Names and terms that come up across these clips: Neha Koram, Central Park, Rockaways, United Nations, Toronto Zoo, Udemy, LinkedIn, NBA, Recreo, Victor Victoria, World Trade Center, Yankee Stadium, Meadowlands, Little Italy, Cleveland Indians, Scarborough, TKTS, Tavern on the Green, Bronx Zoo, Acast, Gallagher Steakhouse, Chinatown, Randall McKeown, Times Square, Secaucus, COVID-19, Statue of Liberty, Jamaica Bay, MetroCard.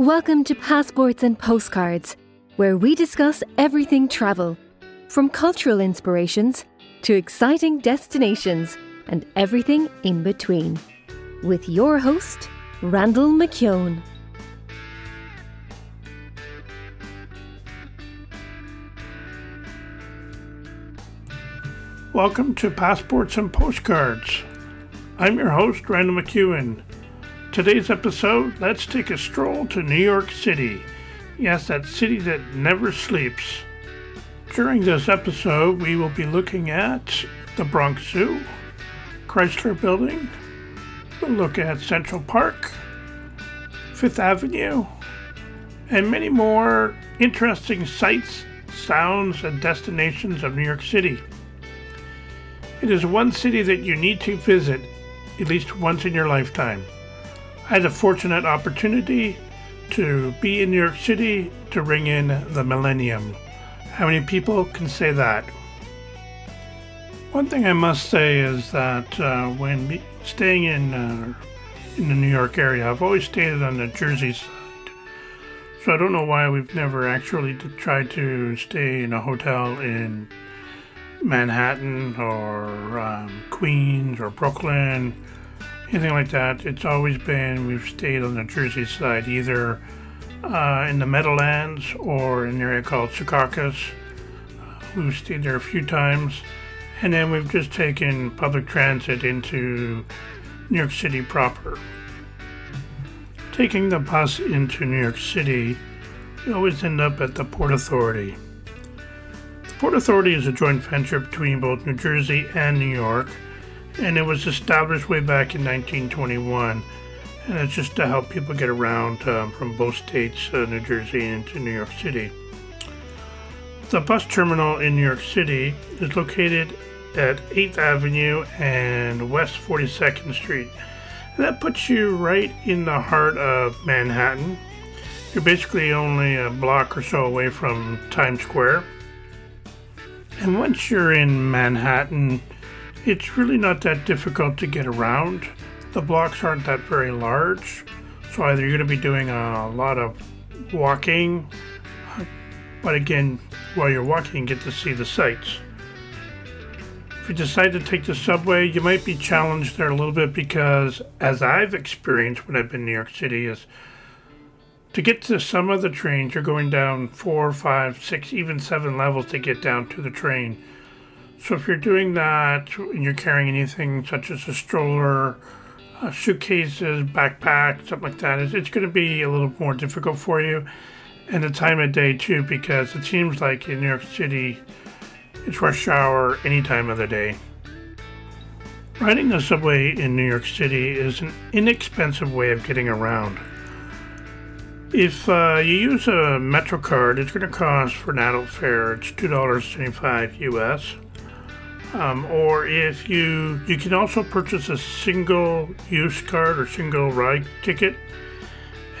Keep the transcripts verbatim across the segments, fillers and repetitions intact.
Welcome to Passports and Postcards, where we discuss everything travel, from cultural inspirations to exciting destinations and everything in between. With your host, Randall McKeown. Welcome to Passports and Postcards. I'm your host, Randall McKeown. Today's episode, let's take a stroll to New York City. Yes, that city that never sleeps. During this episode, we will be looking at the Bronx Zoo, Chrysler Building, we'll look at Central Park, Fifth Avenue, and many more interesting sights, sounds, and destinations of New York City. It is one city that you need to visit at least once in your lifetime. I had a fortunate opportunity to be in New York City to ring in the millennium. How many people can say that? One thing I must say is that uh, when me- staying in uh, in the New York area, I've always stayed on the Jersey side. So I don't know why we've never actually tried to stay in a hotel in Manhattan or um, Queens or Brooklyn, anything like that. It's always been we've stayed on the Jersey side, either uh, in the Meadowlands or in an area called Secaucus. Uh, we've stayed there a few times, and then we've just taken public transit into New York City proper. Taking the bus into New York City, we always end up at the Port Authority. Port Authority is a joint venture between both New Jersey and New York, and it was established way back in nineteen twenty-one, and it's just to help people get around um, from both states, uh, New Jersey into New York City. The bus terminal in New York City is located at eighth Avenue and West forty-second Street. That puts you right in the heart of Manhattan. You're basically only a block or so away from Times Square. And once you're in Manhattan, it's really not that difficult to get around. The blocks aren't that very large, so either you're going to be doing a lot of walking, but again, while you're walking, you get to see the sights. If you decide to take the subway, you might be challenged there a little bit because, as I've experienced when I've been in New York City, is to get to some of the trains, you're going down four, five, six, even seven levels to get down to the train. So if you're doing that and you're carrying anything such as a stroller, uh, suitcases, backpack, something like that, it's, it's going to be a little more difficult for you. And the time of day too, because it seems like in New York City, it's rush hour any time of the day. Riding the subway in New York City is an inexpensive way of getting around. If uh, you use a MetroCard, it's going to cost for an adult fare, it's two dollars and seventy-five cents U S. Um, or if you, you can also purchase a single use card or single ride ticket,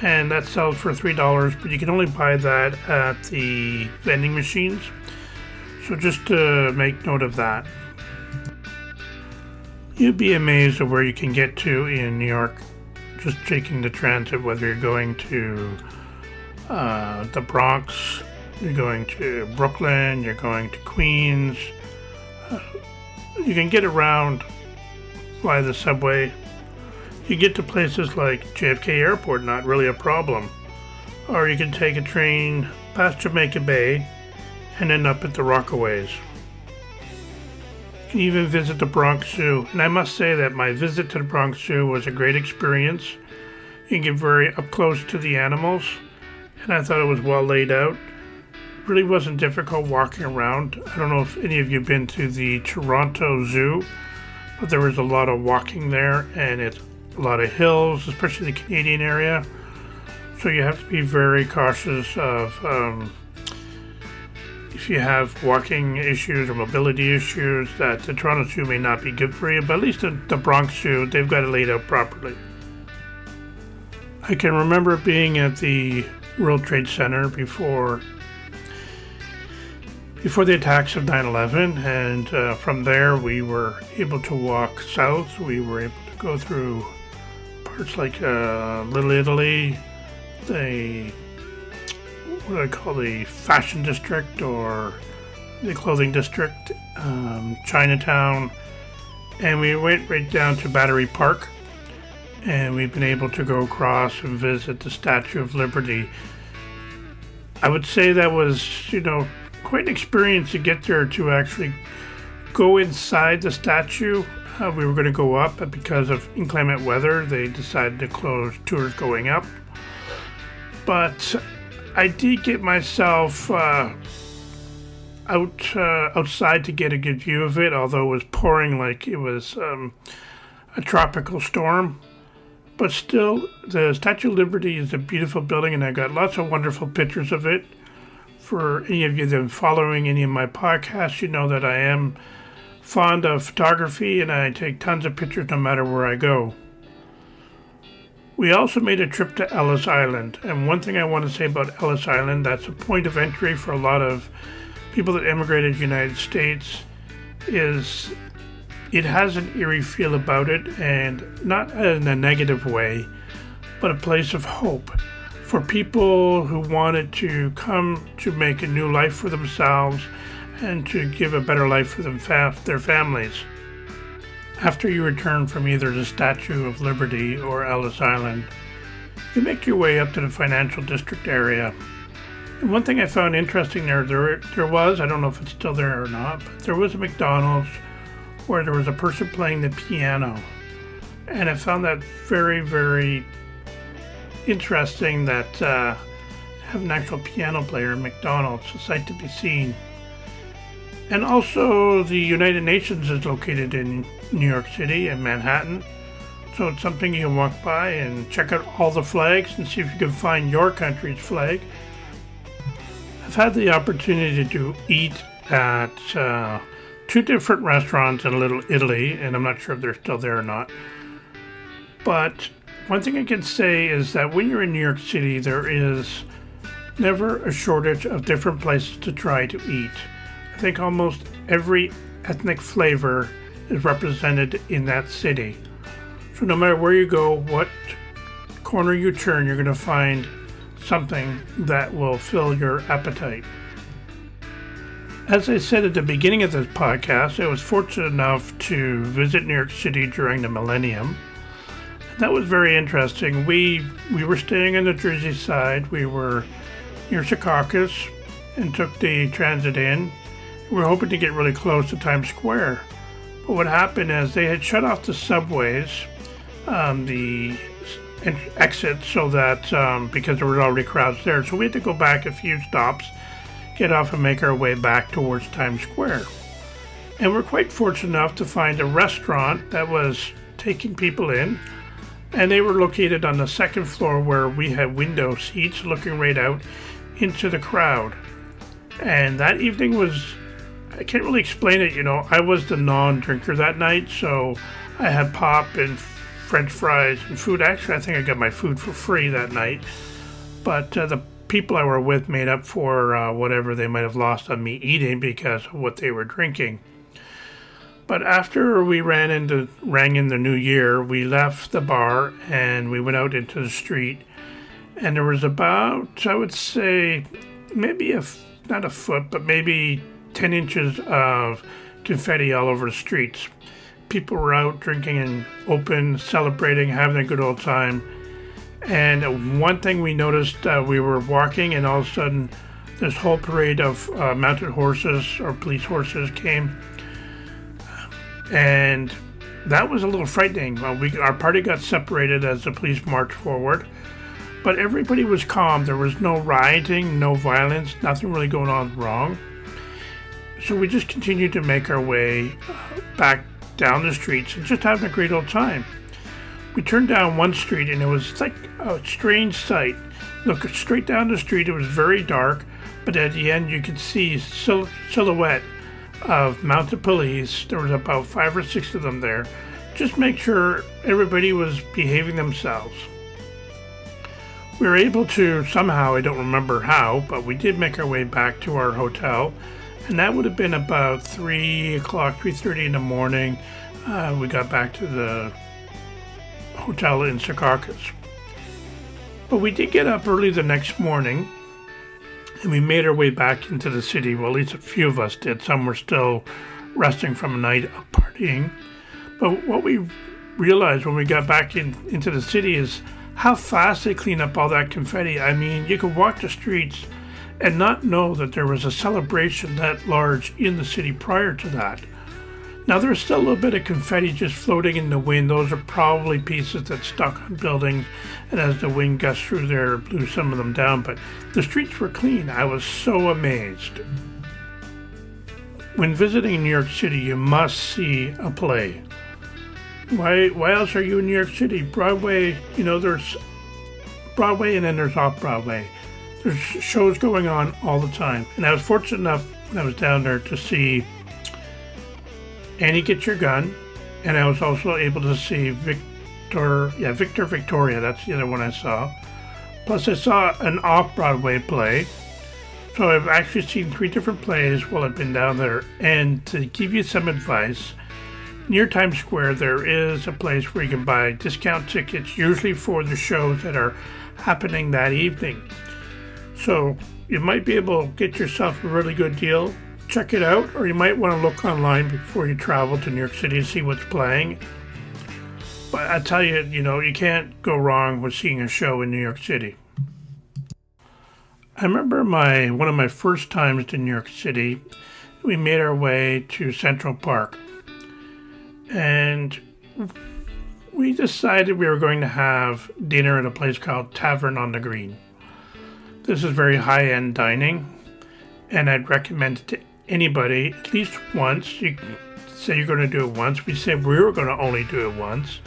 and that sells for three dollars, but you can only buy that at the vending machines. So just to make note of that. You'd be amazed at where you can get to in New York. Just taking the transit, whether you're going to uh, the Bronx, you're going to Brooklyn, you're going to Queens, uh, you can get around by the subway. You get to places like J F K Airport, not really a problem. Or you can take a train past Jamaica Bay and end up at the Rockaways. Even visit the Bronx Zoo, and I must say that my visit to the Bronx Zoo was a great experience. You can get very up close to the animals, and I thought it was well laid out. It really wasn't difficult walking around. I don't know if any of you have been to the Toronto Zoo, but there was a lot of walking there, and it's a lot of hills, especially the Canadian area, so you have to be very cautious of um, if you have walking issues or mobility issues, that the Toronto Zoo may not be good for you, but at least the, the Bronx Zoo, they've got it laid out properly. I can remember being at the World Trade Center before before the attacks of nine eleven, and uh, from there we were able to walk south. We were able to go through parts like uh, Little Italy, the, what do I call the fashion district or the clothing district, um, Chinatown, and we went right down to Battery Park, and we've been able to go across and visit the Statue of Liberty. I would say that was, you know, quite an experience to get there, to actually go inside the statue. Uh, we were going to go up, but because of inclement weather, they decided to close tours going up. But I did get myself uh, out uh, outside to get a good view of it, although it was pouring like it was um, a tropical storm. But still, the Statue of Liberty is a beautiful building, and I got lots of wonderful pictures of it. For any of you that are following any of my podcasts, you know that I am fond of photography, and I take tons of pictures no matter where I go. We also made a trip to Ellis Island, and one thing I want to say about Ellis Island, that's a point of entry for a lot of people that immigrated to the United States, is it has an eerie feel about it, and not in a negative way, but a place of hope for people who wanted to come to make a new life for themselves and to give a better life for them fa- their families. After you return from either the Statue of Liberty or Ellis Island, you make your way up to the financial district area. And one thing I found interesting there, there, there was, I don't know if it's still there or not, but there was a McDonald's where there was a person playing the piano. And I found that very, very interesting that uh, have an actual piano player in McDonald's, a sight to be seen. And also the United Nations is located in New York City and Manhattan. So it's something you can walk by and check out all the flags and see if you can find your country's flag. I've had the opportunity to eat at uh, two different restaurants in Little Italy, and I'm not sure if they're still there or not. But one thing I can say is that when you're in New York City, there is never a shortage of different places to try to eat. I think almost every ethnic flavor is represented in that city. So no matter where you go, what corner you turn, you're going to find something that will fill your appetite. As I said at the beginning of this podcast, I was fortunate enough to visit New York City during the millennium. That was very interesting. We we were staying on the Jersey side. We were near Secaucus and took the transit in. We were hoping to get really close to Times Square. But what happened is they had shut off the subways, um, the exits, so that, um, because there were already crowds there. So we had to go back a few stops, get off and make our way back towards Times Square. And we're quite fortunate enough to find a restaurant that was taking people in. And they were located on the second floor where we had window seats looking right out into the crowd. And that evening was, I can't really explain it, you know, I was the non-drinker that night, so I had pop and french fries and food. Actually, I think I got my food for free that night, but uh, the people I were with made up for uh, whatever they might have lost on me eating because of what they were drinking. But after we ran into, rang in the new year, we left the bar and we went out into the street, and there was about, I would say, maybe a, not a foot, but maybe ten inches of confetti all over the streets. People were out drinking and open, celebrating, having a good old time. And one thing we noticed, uh, we were walking and all of a sudden this whole parade of uh, mounted horses or police horses came. And that was a little frightening. Uh, we, our party got separated as the police marched forward. But everybody was calm. There was no rioting, no violence, nothing really going on wrong. So we just continued to make our way back down the streets and just having a great old time. We turned down one street and it was like a strange sight. Look, straight down the street, it was very dark, but at the end you could see sil- silhouette of mounted police. There was about five or six of them there. Just make sure everybody was behaving themselves. We were able to somehow, I don't remember how, but we did make our way back to our hotel. And that would have been about three o'clock, three thirty in the morning. Uh, we got back to the hotel in Secaucus. But we did get up early the next morning, and we made our way back into the city. Well, at least a few of us did. Some were still resting from a night of partying. But what we realized when we got back in, into the city is how fast they clean up all that confetti. I mean, you could walk the streets and not know that there was a celebration that large in the city prior to that. Now, there's still a little bit of confetti just floating in the wind. Those are probably pieces that stuck on buildings, and as the wind gusts through there, blew some of them down, but the streets were clean. I was so amazed. When visiting New York City, you must see a play. Why, why else are you in New York City? Broadway, you know, there's Broadway and then there's off-Broadway. There's shows going on all the time. And I was fortunate enough when I was down there to see Annie, Get Your Gun, and I was also able to see Victor, yeah, Victor Victoria, that's the other one I saw. Plus I saw an off-Broadway play. So I've actually seen three different plays while I've been down there. And to give you some advice, near Times Square there is a place where you can buy discount tickets, usually for the shows that are happening that evening. So you might be able to get yourself a really good deal. Check it out, or you might want to look online before you travel to New York City to see what's playing. But I tell you, you know, you can't go wrong with seeing a show in New York City. I remember my one of my first times to New York City, we made our way to Central Park. And we decided we were going to have dinner at a place called Tavern on the Green. This is very high-end dining, and I'd recommend it to anybody at least once. You say you're going to do it once. We said we were going to only do it once.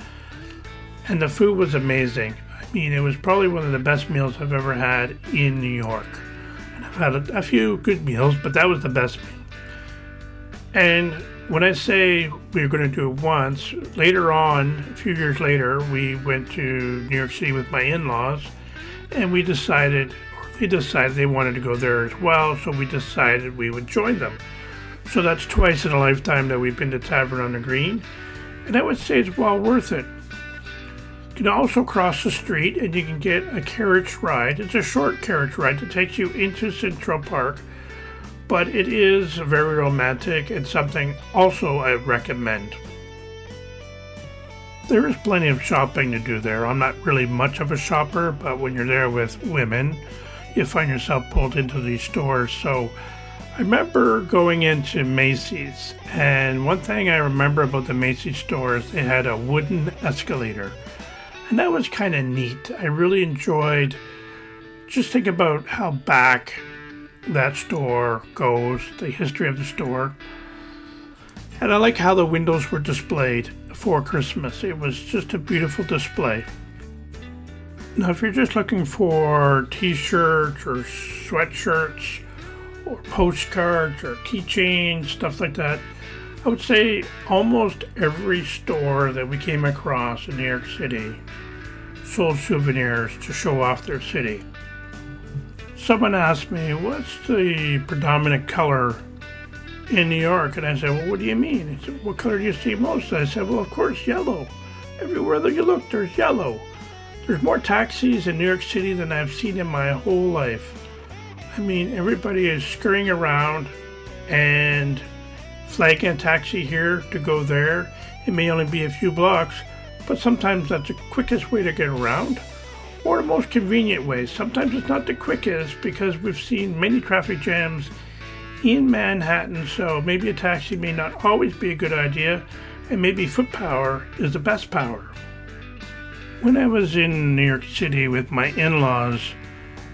And the food was amazing. I mean, it was probably one of the best meals I've ever had in New York. And I've had a, a few good meals, but that was the best meal. And when I say we were going to do it once, later on, a few years later, we went to New York City with my in-laws, and we decided... They decided they wanted to go there as well, so we decided we would join them. So that's twice in a lifetime that we've been to Tavern on the Green, and I would say it's well worth it. You can also cross the street and you can get a carriage ride. It's a short carriage ride that takes you into Central Park, but it is very romantic and something also I recommend. There is plenty of shopping to do there. I'm not really much of a shopper, but when you're there with women, you find yourself pulled into these stores. So I remember going into Macy's, and one thing I remember about the Macy's stores, they had a wooden escalator, and that was kind of neat. I really enjoyed, just think about how back that store goes, the history of the store. And I like how the windows were displayed for Christmas. It was just a beautiful display. Now, if you're just looking for t-shirts or sweatshirts or postcards or keychains, stuff like that, I would say almost every store that we came across in New York City sold souvenirs to show off their city. Someone asked me, what's the predominant color in New York? And I said, well, what do you mean? He said, what color do you see most? And I said, well, of course, yellow. Everywhere that you look, there's yellow. There's more taxis in New York City than I've seen in my whole life. I mean, everybody is scurrying around and flagging a taxi here to go there. It may only be a few blocks, but sometimes that's the quickest way to get around or the most convenient way. Sometimes it's not the quickest because we've seen many traffic jams in Manhattan, so maybe a taxi may not always be a good idea, and maybe foot power is the best power. When I was in New York City with my in-laws,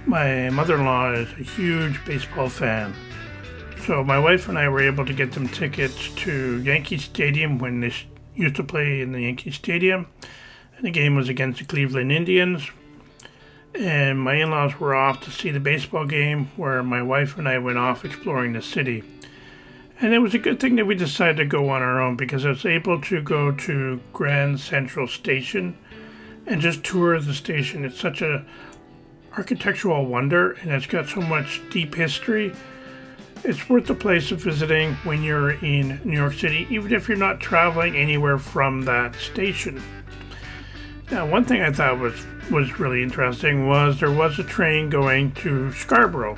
my mother-in-law is a huge baseball fan. So my wife and I were able to get them tickets to Yankee Stadium when they used to play in the Yankee Stadium. And the game was against the Cleveland Indians. And my in-laws were off to see the baseball game where my wife and I went off exploring the city. And it was a good thing that we decided to go on our own because I was able to go to Grand Central Station and just tour the station. It's such an architectural wonder, and it's got so much deep history. It's worth the place of visiting when you're in New York City, even if you're not traveling anywhere from that station. Now, one thing I thought was, was really interesting was there was a train going to Scarborough.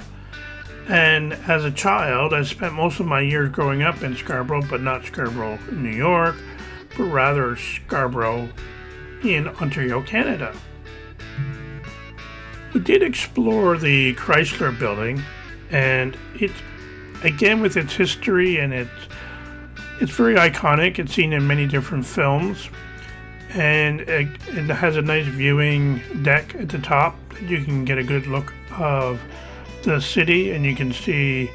And as a child, I spent most of my years growing up in Scarborough, but not Scarborough, New York, but rather Scarborough in Ontario, Canada. We did explore the Chrysler Building, and it's, again, with its history, and it's, it's very iconic. It's seen in many different films, and it, it has a nice viewing deck at the top. You can get a good look of the city, and you can see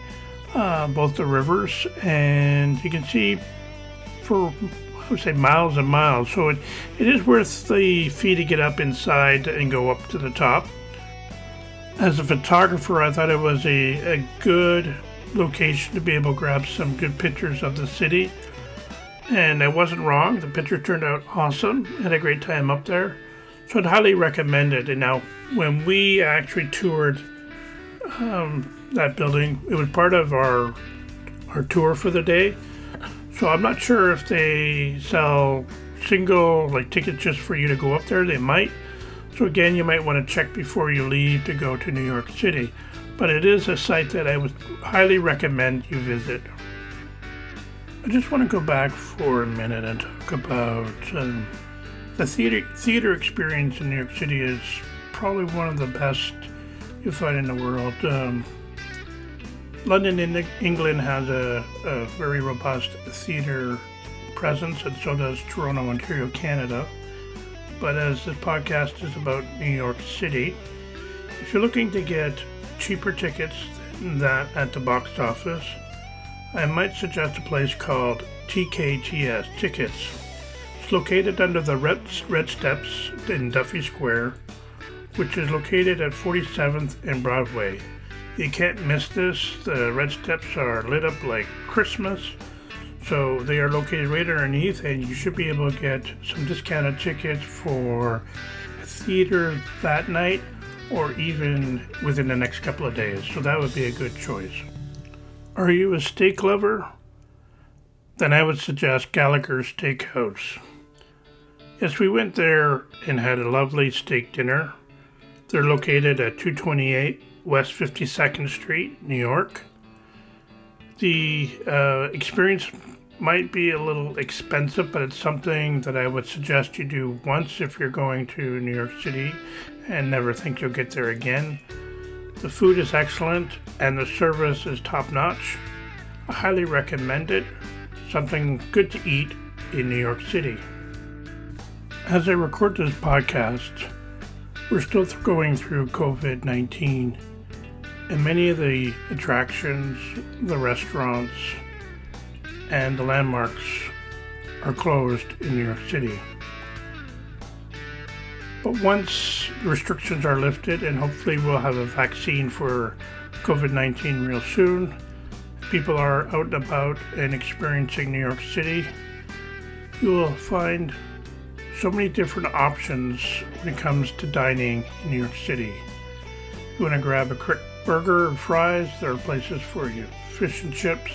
uh, both the rivers, and you can see for, I would say, miles and miles. So it, it is worth the fee to get up inside and go up to the top. As a photographer, I thought it was a, a good location to be able to grab some good pictures of the city, and I wasn't wrong. The picture turned out awesome. Had a great time up there, so I'd highly recommend it. And now, when we actually toured Um, that building, it was part of our our tour for the day, so I'm not sure if they sell single like tickets just for you to go up there. They might, so again, you might want to check before you leave to go to New York City, but it is a site that I would highly recommend you visit. I just want to go back for a minute and talk about um, the theater theater experience in New York City is probably one of the best you find in the world. Um, London, in England, has a, a very robust theatre presence, and so does Toronto, Ontario, Canada. But as this podcast is about New York City, if you're looking to get cheaper tickets than that at the box office, I might suggest a place called T K T S Tickets. It's located under the Red, Red Steps in Duffy Square, which is located at forty-seventh and Broadway. You can't miss this. The red steps are lit up like Christmas, so they are located right underneath, and you should be able to get some discounted tickets for a theater that night or even within the next couple of days, so that would be a good choice. Are you a steak lover? Then I would suggest Gallagher Steakhouse. Yes, we went there and had a lovely steak dinner. They're located at two twenty-eight West fifty-second Street, New York. The uh, experience might be a little expensive, but it's something that I would suggest you do once if you're going to New York City and never think you'll get there again. The food is excellent and the service is top-notch. I highly recommend it. Something good to eat in New York City. As I record this podcast, we're still going through COVID nineteen, and many of the attractions, the restaurants, and the landmarks are closed in New York City. But once restrictions are lifted, and hopefully we'll have a vaccine for COVID nineteen real soon, people are out and about and experiencing New York City, you will find so many different options when it comes to dining in New York City. You want to grab a quick burger and fries, there are places for you. Fish and chips,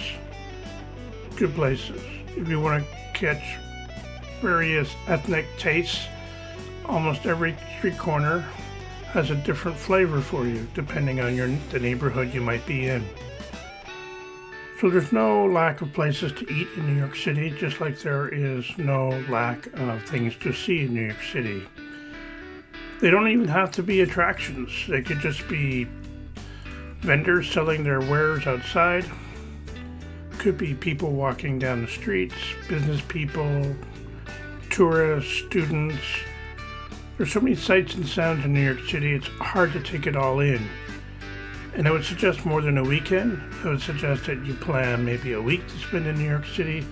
good places. If you want to catch various ethnic tastes, almost every street corner has a different flavor for you, depending on your the neighborhood you might be in. So there's no lack of places to eat in New York City, just like there is no lack of things to see in New York City. They don't even have to be attractions. They could just be vendors selling their wares outside. Could be people walking down the streets, business people, tourists, students. There's so many sights and sounds in New York City, it's hard to take it all in. And I would suggest more than a weekend. I would suggest that you plan maybe a week to spend in New York City.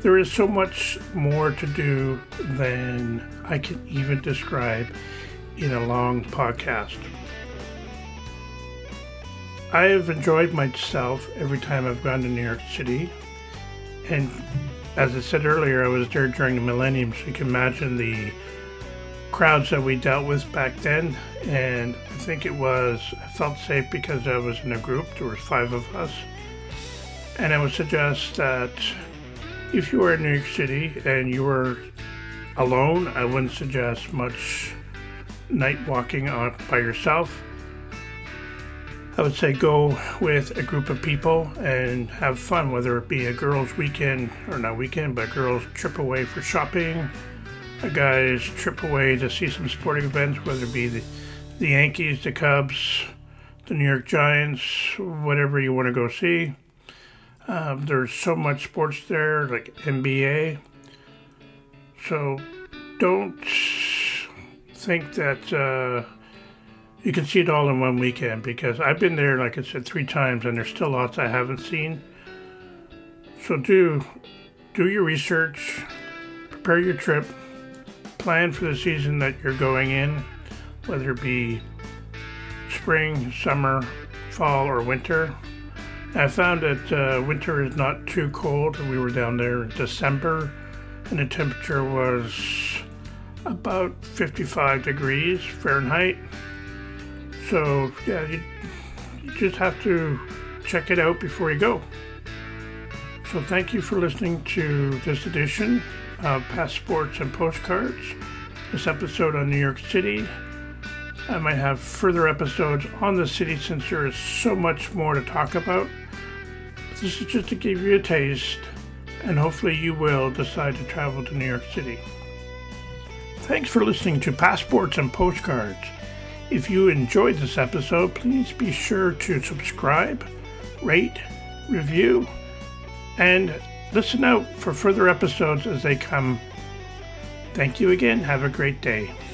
There is so much more to do than I can even describe in a long podcast. I have enjoyed myself every time I've gone to New York City. And as I said earlier, I was there during the millennium, so you can imagine the crowds that we dealt with back then, and I think it was, I felt safe because I was in a group. There were five of us, and I would suggest that if you are in New York City and you are alone. I wouldn't suggest much night walking on by yourself. I would say go with a group of people and have fun, whether it be a girls' weekend, or not weekend, but a girls' trip away for shopping, a guy's trip away to see some sporting events, whether it be the, the Yankees, the Cubs, the New York Giants, whatever you want to go see. Um, there's so much sports there, like N B A. So don't think that uh, you can see it all in one weekend, because I've been there, like I said, three times, and there's still lots I haven't seen. So do do your research, prepare your trip, plan for the season that you're going in, whether it be spring, summer, fall, or winter. I found that uh, winter is not too cold. We were down there in December, and the temperature was about fifty-five degrees Fahrenheit. So yeah, you, you just have to check it out before you go. So thank you for listening to this edition of Passports and Postcards, this episode on New York City. I might have further episodes on the city since there is so much more to talk about. This is just to give you a taste, and hopefully you will decide to travel to New York City. Thanks for listening to Passports and Postcards. If you enjoyed this episode, please be sure to subscribe, rate, review, and listen out for further episodes as they come. Thank you again. Have a great day.